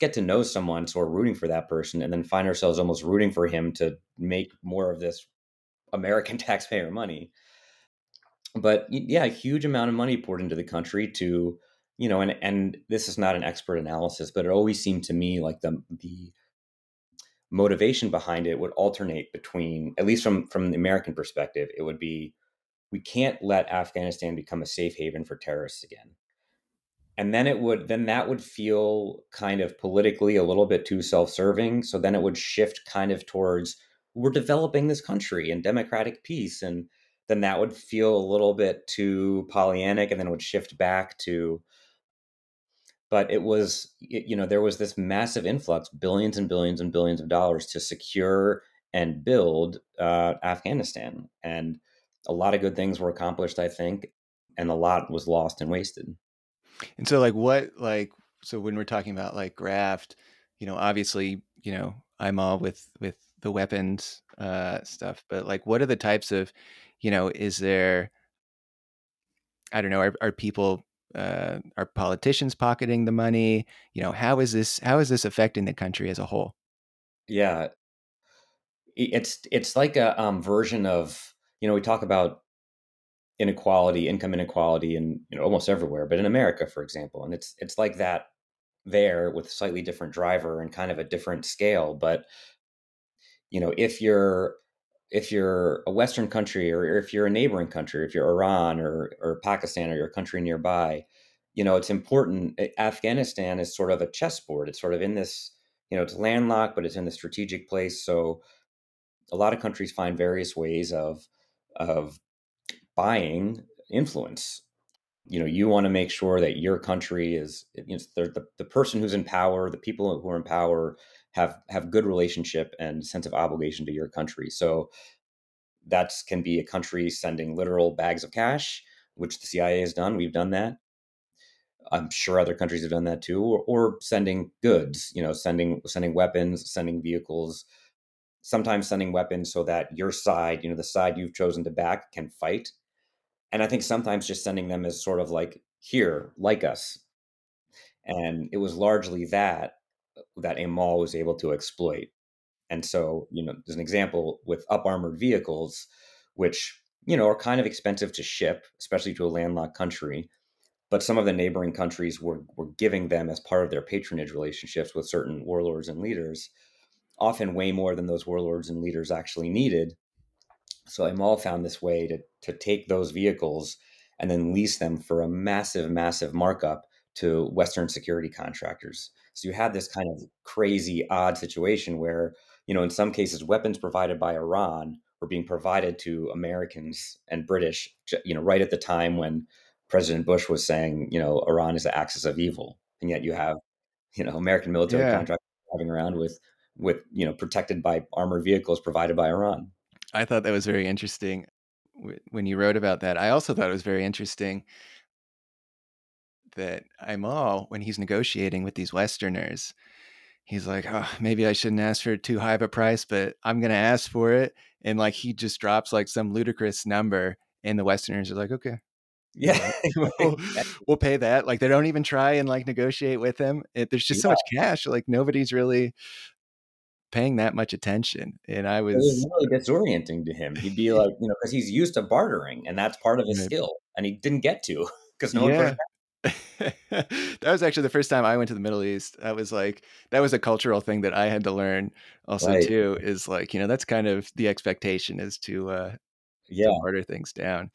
get to know someone. So we're rooting for that person and then find ourselves almost rooting for him to make more of this American taxpayer money. But yeah, a huge amount of money poured into the country to, you know, and this is not an expert analysis, but it always seemed to me like the motivation behind it would alternate between, at least from the American perspective, it would be, we can't let Afghanistan become a safe haven for terrorists again. And then that would feel kind of politically a little bit too self-serving. So then it would shift kind of towards, we're developing this country and democratic peace. And then that would feel a little bit too Pollyannic, and then it would shift back to, but it was, you know, there was this massive influx, billions and billions and billions of dollars to secure and build Afghanistan. And a lot of good things were accomplished, I think, and a lot was lost and wasted. And so so when we're talking about like graft, you know, obviously, you know, I'm all with the weapons stuff, but like, what are the types of, you know, is there, I don't know, are people, are politicians pocketing the money? You know, how is this affecting the country as a whole? Yeah. It's like a version of, you know, we talk about inequality, income inequality, and, you know, almost everywhere, but in America, for example, and it's like that there with a slightly different driver and kind of a different scale. But, you know, if you're a Western country, or if you're a neighboring country, if you're Iran or Pakistan, or your country nearby, you know, it's important. Afghanistan is sort of a chessboard. It's sort of in this, you know, it's landlocked, but it's in the strategic place. So a lot of countries find various ways of buying influence. You know, you want to make sure that your country is, you know, the person who's in power, the people who are in power have good relationship and sense of obligation to your country. So that can be a country sending literal bags of cash, which the CIA has done. We've done that. I'm sure other countries have done that too, or sending goods, you know, sending weapons, sending vehicles, sometimes sending weapons so that your side, you know, the side you've chosen to back can fight. And I think sometimes just sending them as sort of like, here, like us. And it was largely that Aimal was able to exploit. And so, you know, there's an example with up-armored vehicles, which, you know, are kind of expensive to ship, especially to a landlocked country. But some of the neighboring countries were giving them as part of their patronage relationships with certain warlords and leaders, often way more than those warlords and leaders actually needed. So Aimal found this way to take those vehicles and then lease them for a massive, massive markup to Western security contractors. So you had this kind of crazy, odd situation where, you know, in some cases, weapons provided by Iran were being provided to Americans and British, you know, right at the time when President Bush was saying, you know, Iran is the axis of evil. And yet you have, you know, American military contractors driving around with, you know, protected by armored vehicles provided by Iran. I thought that was very interesting when you wrote about that. I also thought it was very interesting that Aimal, when he's negotiating with these Westerners, he's like, oh, maybe I shouldn't ask for too high of a price, but I'm going to ask for it. And like, he just drops like some ludicrous number, and the Westerners are like, okay. Yeah, we'll pay that. Like, they don't even try and like negotiate with him. There's just so much cash. Like, nobody's really paying that much attention. And I was, it was really disorienting to him. He'd be like, you know, because he's used to bartering, and that's part of his skill, and he didn't get to because no one. That was actually the first time I went to the Middle East. I was like, that was a cultural thing that I had to learn. Also, too, is like, you know, that's kind of the expectation, is to to barter things down.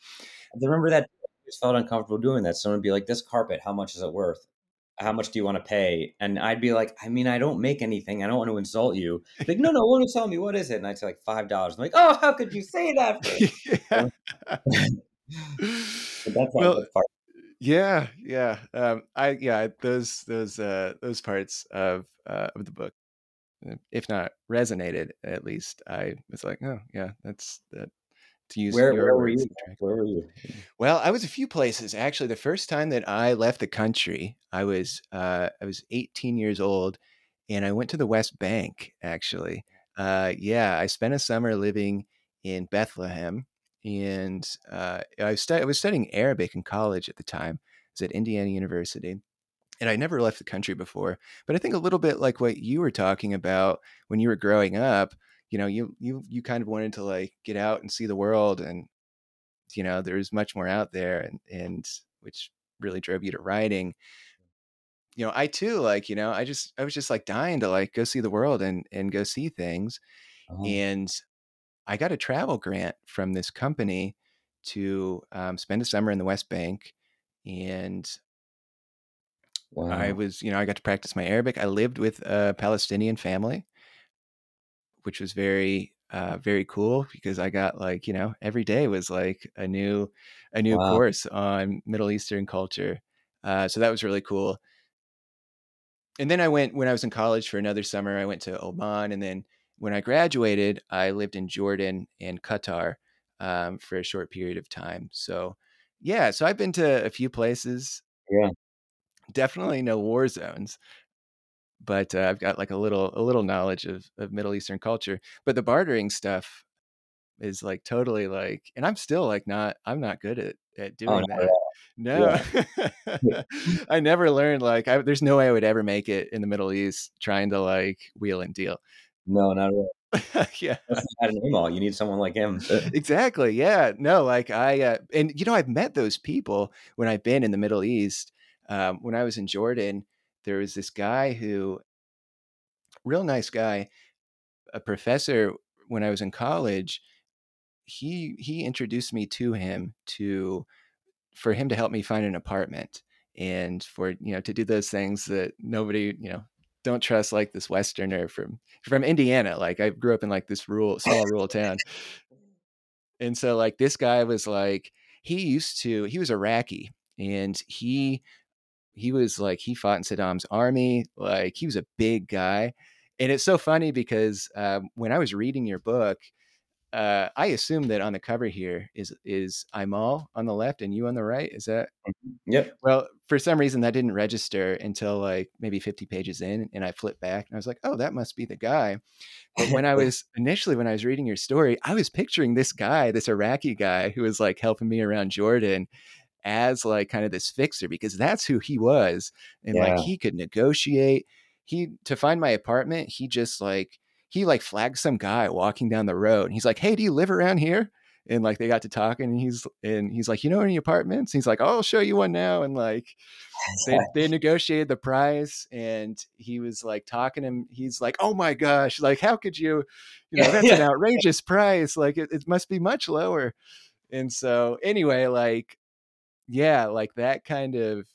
I remember that. Just felt uncomfortable doing that. Someone would be like, this carpet, how much is it worth? How much do you want to pay? And I'd be like, I mean, I don't make anything. I don't want to insult you. They'd like, no, won't tell me, what is it? And I'd say like $5. I'm like, oh, how could you say that? That's part. Those parts of the book, if not resonated, at least I was like, oh yeah, that's that. Where were you? Well, I was a few places. Actually, the first time that I left the country, I was 18 years old, and I went to the West Bank, actually. I spent a summer living in Bethlehem, and I was studying Arabic in college at the time. I was at Indiana University, and I never left the country before. But I think a little bit like what you were talking about when you were growing up, you know, you kind of wanted to like get out and see the world, and you know, there's much more out there, and which really drove you to writing. You know, I too, like, you know, I was just like dying to like go see the world and go see things. Oh. And I got a travel grant from this company to spend a summer in the West Bank, and wow. I got to practice my Arabic. I lived with a Palestinian family, which was very, very cool, because I got like, you know, every day was like a new wow. course on Middle Eastern culture. So that was really cool. And then when I was in college for another summer, I went to Oman. And then when I graduated, I lived in Jordan and Qatar for a short period of time. So yeah, so I've been to a few places. Yeah, definitely no war zones. But I've got like a little knowledge of Middle Eastern culture. But the bartering stuff is like totally like, and I'm still like I'm not good at doing that. No, yeah. I never learned like, there's no way I would ever make it in the Middle East trying to like wheel and deal. No, not at all. Yeah, you need someone like him. Exactly. Yeah. No, like and you know, I've met those people when I've been in the Middle East. When I was in Jordan, there was this guy real nice guy, a professor when I was in college. He introduced me to him for him to help me find an apartment, and for, you know, to do those things that nobody, you know, don't trust, like this Westerner from Indiana. Like, I grew up in like this small rural town. And so like this guy was like, he was Iraqi, and he was like, he fought in Saddam's army. Like, he was a big guy. And it's so funny because when I was reading your book, I assumed that on the cover here is Aimal on the left and you on the right. Is that? Yep. Well, for some reason that didn't register until like maybe 50 pages in, and I flipped back and I was like, oh, that must be the guy. But when I was reading your story, I was picturing this guy, this Iraqi guy who was like helping me around Jordan, as like kind of this fixer, because that's who he was. And like, he could negotiate. To find my apartment, he flagged some guy walking down the road, and he's like, hey, do you live around here? And like, they got to talking, and he's like, you know any apartments? And he's like, oh, I'll show you one now. And like, they negotiated the price, and he was like talking to him. He's like, oh my gosh, like, how could you know, that's an outrageous price. Like, it must be much lower. And so anyway, like, yeah, like that kind of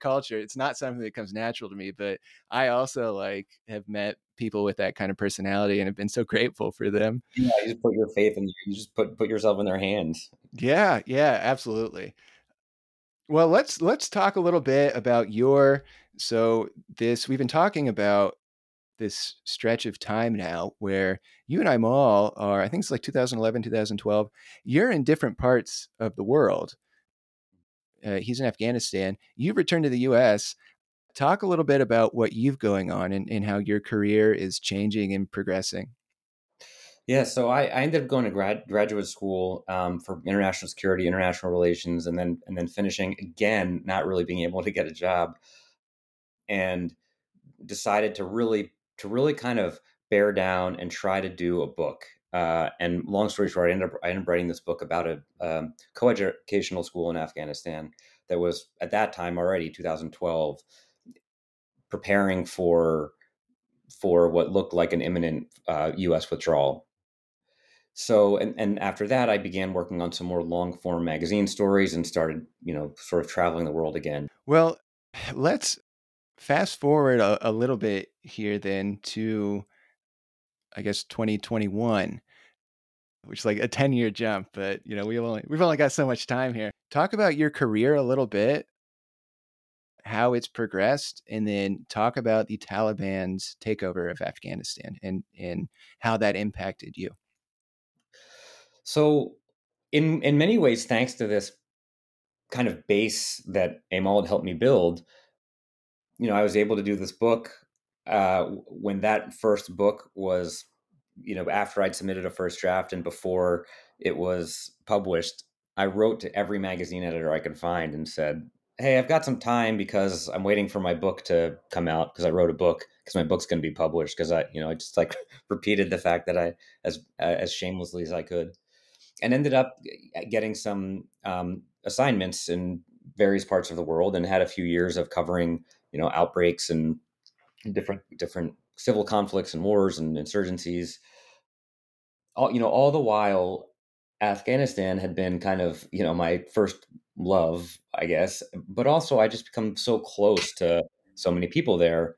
culture, it's not something that comes natural to me, but I also like have met people with that kind of personality and have been so grateful for them. Yeah, you just put your faith in, you just put yourself in their hands. Yeah, absolutely. Well, let's talk a little bit about we've been talking about this stretch of time now where you and Aimal are, I think it's like 2011, 2012, you're in different parts of the world. He's in Afghanistan. You've returned to the US. Talk a little bit about what you've going on and how your career is changing and progressing. Yeah, so I ended up going to graduate school for international security, international relations, and then finishing again, not really being able to get a job, and decided to really kind of bear down and try to do a book. And long story short, I ended up writing this book about a coeducational school in Afghanistan that was at that time already 2012, preparing for what looked like an imminent U.S. withdrawal. So, and after that, I began working on some more long form magazine stories and started, sort of traveling the world again. Well, let's fast forward a little bit here then to, I guess, 2021, which is like a 10-year jump, but we've only got so much time here. Talk about your career a little bit, how it's progressed, and then talk about the Taliban's takeover of Afghanistan and how that impacted you. So in many ways, thanks to this kind of base that Aimal had helped me build, I was able to do this book when that first book was, after I'd submitted a first draft and before it was published, I wrote to every magazine editor I could find and said, "Hey, I've got some time because I'm waiting for my book to come out because I wrote a book because my book's going to be published." Because I just like repeated the fact that I, as shamelessly as I could, and ended up getting some assignments in various parts of the world and had a few years of covering, outbreaks and different civil conflicts and wars and insurgencies. All the while, Afghanistan had been kind of, my first love, I guess, but also I just become so close to so many people there.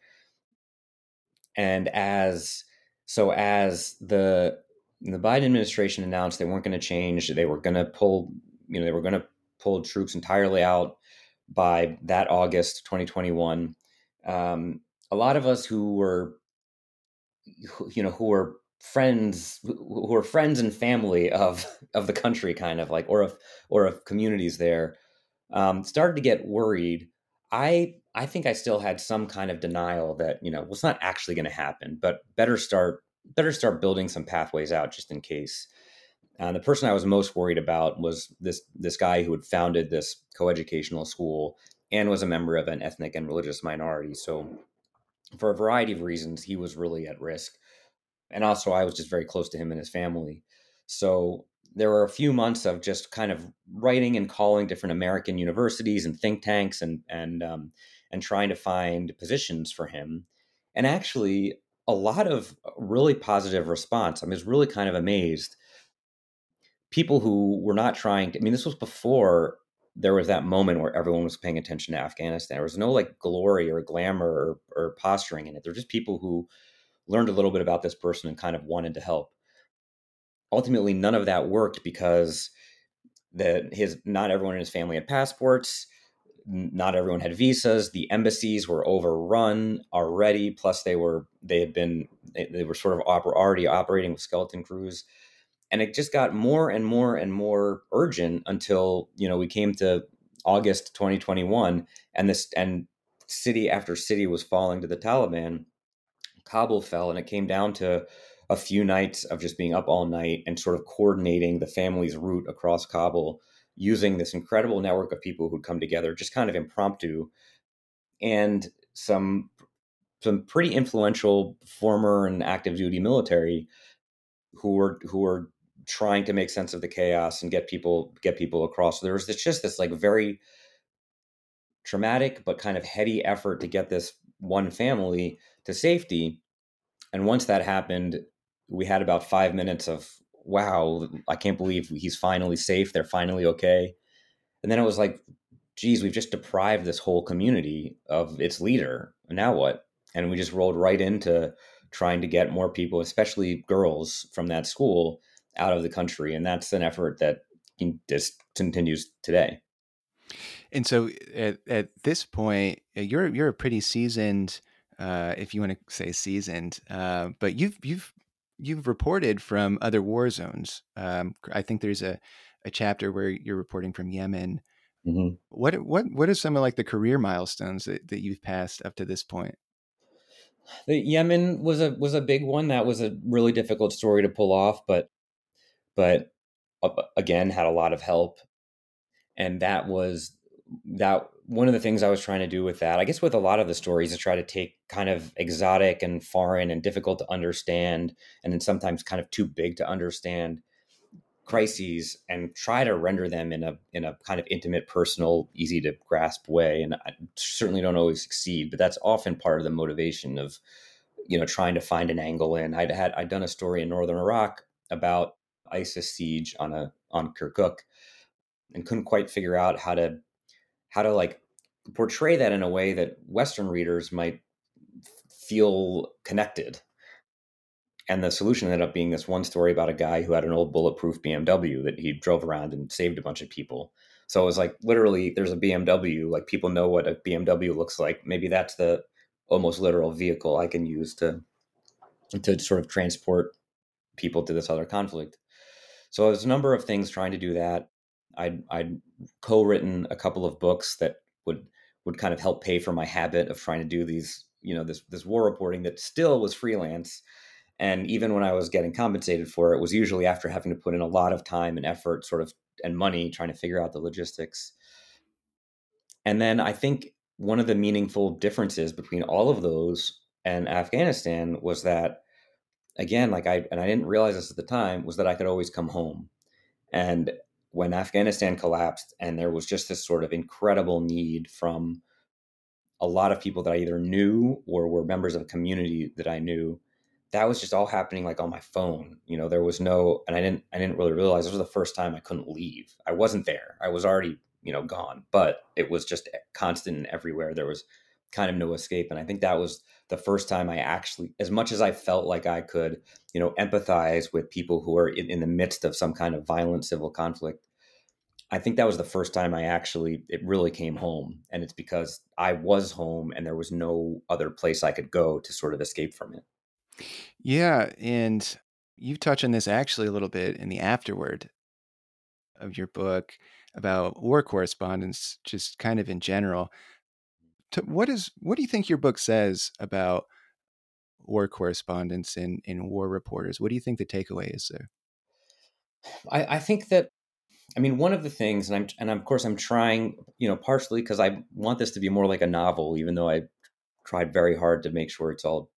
And as the Biden administration announced they weren't going to change, they were going to pull troops entirely out by that August 2021. A lot of us who were friends and family of the country, kind of like, or of communities there, started to get worried. I think I still had some kind of denial that, well, it's not actually going to happen, but better start building some pathways out just in case. The person I was most worried about was this guy who had founded this coeducational school and was a member of an ethnic and religious minority. So for a variety of reasons, he was really at risk. And also I was just very close to him and his family. So there were a few months of just kind of writing and calling different American universities and think tanks and trying to find positions for him. And actually a lot of really positive response. I was really kind of amazed. People who were not trying to, this was before there was that moment where everyone was paying attention to Afghanistan. There was no like glory or glamour or posturing in it. There were just people who learned a little bit about this person and kind of wanted to help. Ultimately, none of that worked because not everyone in his family had passports. Not everyone had visas. The embassies were overrun already. Plus, they were sort of already operating with skeleton crews, and it just got more and more and more urgent until we came to August 2021, and city after city was falling to the Taliban. Kabul fell, and it came down to a few nights of just being up all night and sort of coordinating the family's route across Kabul using this incredible network of people who'd come together just kind of impromptu, and some pretty influential former and active duty military who were trying to make sense of the chaos and get people across. So there was this like very traumatic but kind of heady effort to get this one family to safety. And once that happened, we had about 5 minutes of, wow, I can't believe he's finally safe. They're finally okay. And then it was like, geez, we've just deprived this whole community of its leader. Now what? And we just rolled right into trying to get more people, especially girls from that school, out of the country. And that's an effort that just continues today. And so at this point, you're a pretty seasoned, if you want to say seasoned, but you've reported from other war zones. I think there's a chapter where you're reporting from Yemen, Mm-hmm. What are some of like the career milestones that you've passed up to this point? The Yemen was a big one. That was a really difficult story to pull off, but again, had a lot of help. And that was one of the things I was trying to do with that, I guess with a lot of the stories, is try to take kind of exotic and foreign and difficult to understand, and then sometimes kind of too big to understand crises, and try to render them in a kind of intimate, personal, easy to grasp way. And I certainly don't always succeed, but that's often part of the motivation of, trying to find an angle in. I'd done a story in northern Iraq about ISIS siege on Kirkuk, and couldn't quite figure out how to like portray that in a way that Western readers might feel connected. And the solution ended up being this one story about a guy who had an old bulletproof BMW that he drove around and saved a bunch of people. So it was like, literally, there's a BMW, like people know what a BMW looks like. Maybe that's the almost literal vehicle I can use to sort of transport people to this other conflict. So there's a number of things trying to do that. I'd co-written a couple of books that would kind of help pay for my habit of trying to do these, this war reporting that still was freelance. And even when I was getting compensated for it, it was usually after having to put in a lot of time and effort and money trying to figure out the logistics. And then I think one of the meaningful differences between all of those and Afghanistan was that, again, like I didn't realize this at the time, was that I could always come home. And when Afghanistan collapsed and there was just this sort of incredible need from a lot of people that I either knew or were members of a community that I knew, that was just all happening like on my phone. There was no, and I didn't really realize this was the first time I couldn't leave. I wasn't there. I was already, gone, but it was just constant and everywhere. There was kind of no escape. And I think that was the first time I actually, as much as I felt like I could, empathize with people who are in the midst of some kind of violent civil conflict, I think that was the first time it really came home. And it's because I was home and there was no other place I could go to sort of escape from it. Yeah. And you've touched on this actually a little bit in the afterword of your book about war correspondence, just kind of in general. What do you think your book says about war correspondence and war reporters? What do you think the takeaway is there? I think that, one of the things, and of course I'm trying, partially because I want this to be more like a novel, even though I tried very hard to make sure it's all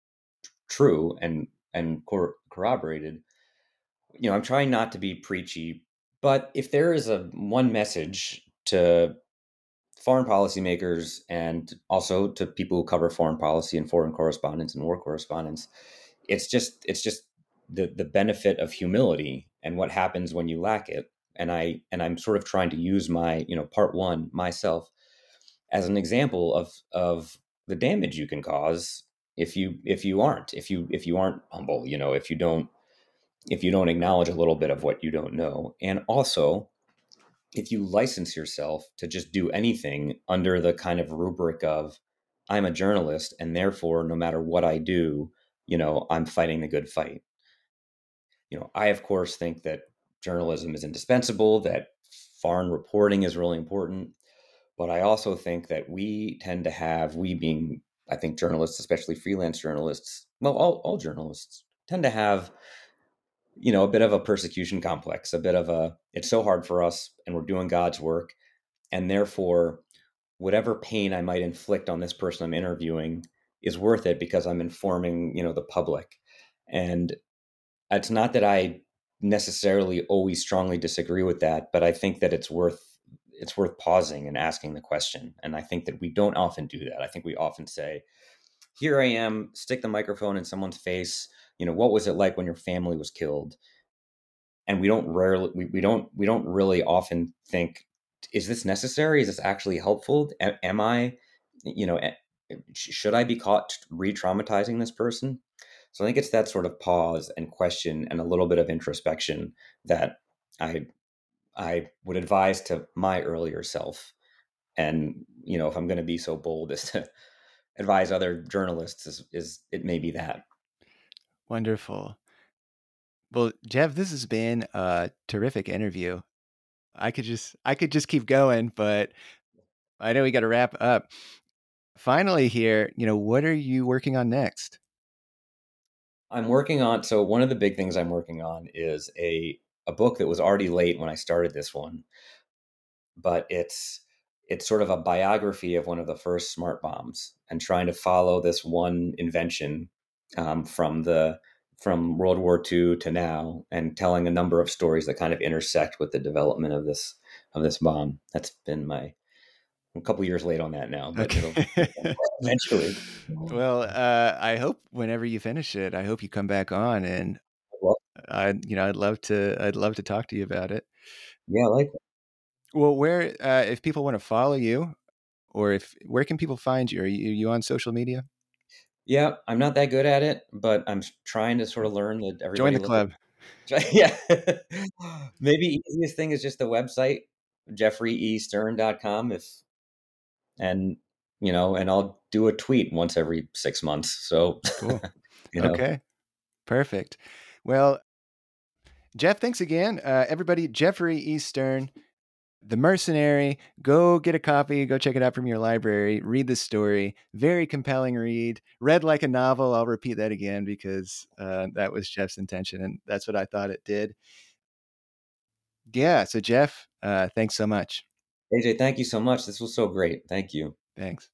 true and corroborated. I'm trying not to be preachy, but if there is one message to foreign policymakers and also to people who cover foreign policy and foreign correspondence and war correspondence, it's just the benefit of humility and what happens when you lack it. And I'm sort of trying to use my, part one, myself, as an example of the damage you can cause if you aren't humble, if you don't acknowledge a little bit of what you don't know. And also, if you license yourself to just do anything under the kind of rubric of, I'm a journalist, and therefore no matter what I do, I'm fighting the good fight. I of course think that journalism is indispensable, that foreign reporting is really important, but I also think that we tend to have, we being, I think, journalists, especially freelance journalists, well, all journalists tend to have, a bit of a persecution complex, it's so hard for us and we're doing God's work. And therefore, whatever pain I might inflict on this person I'm interviewing is worth it because I'm informing, the public. And it's not that I necessarily always strongly disagree with that, but I think that it's worth pausing and asking the question. And I think that we don't often do that. I think we often say, here I am, stick the microphone in someone's face. What was it like when your family was killed? And we don't really often think, is this necessary? Is this actually helpful? Am I, should I be caught re-traumatizing this person? So I think it's that sort of pause and question and a little bit of introspection that I would advise to my earlier self. And, if I'm going to be so bold as to advise other journalists, is it may be that. Wonderful. Well, Jeff, this has been a terrific interview. I could just keep going, but I know we got to wrap up. Finally here, what are you working on next? So one of the big things I'm working on is a book that was already late when I started this one, but it's sort of a biography of one of the first smart bombs and trying to follow this one invention from World War II to now, and telling a number of stories that kind of intersect with the development of this bomb. That's been I'm a couple years late on that now, but it'll eventually. Well, I hope whenever you finish it, I hope you come back on, and I'd love to talk to you about it. Yeah, I like it. Well, where if people want to follow you, or where can people find you? Are you on social media? Yeah, I'm not that good at it, but I'm trying to sort of learn that everybody. Join the club. Yeah. Maybe easiest thing is just the website, jeffreyestern.com. And I'll do a tweet once every 6 months. So cool. Okay, perfect. Well, Jeff, thanks again. Everybody, Jeffrey E. Stern, The Mercenary. Go get a copy. Go check it out from your library. Read the story. Very compelling read. Read like a novel. I'll repeat that again because that was Jeff's intention, and that's what I thought it did. Yeah. So Jeff, thanks so much. AJ, thank you so much. This was so great. Thank you. Thanks.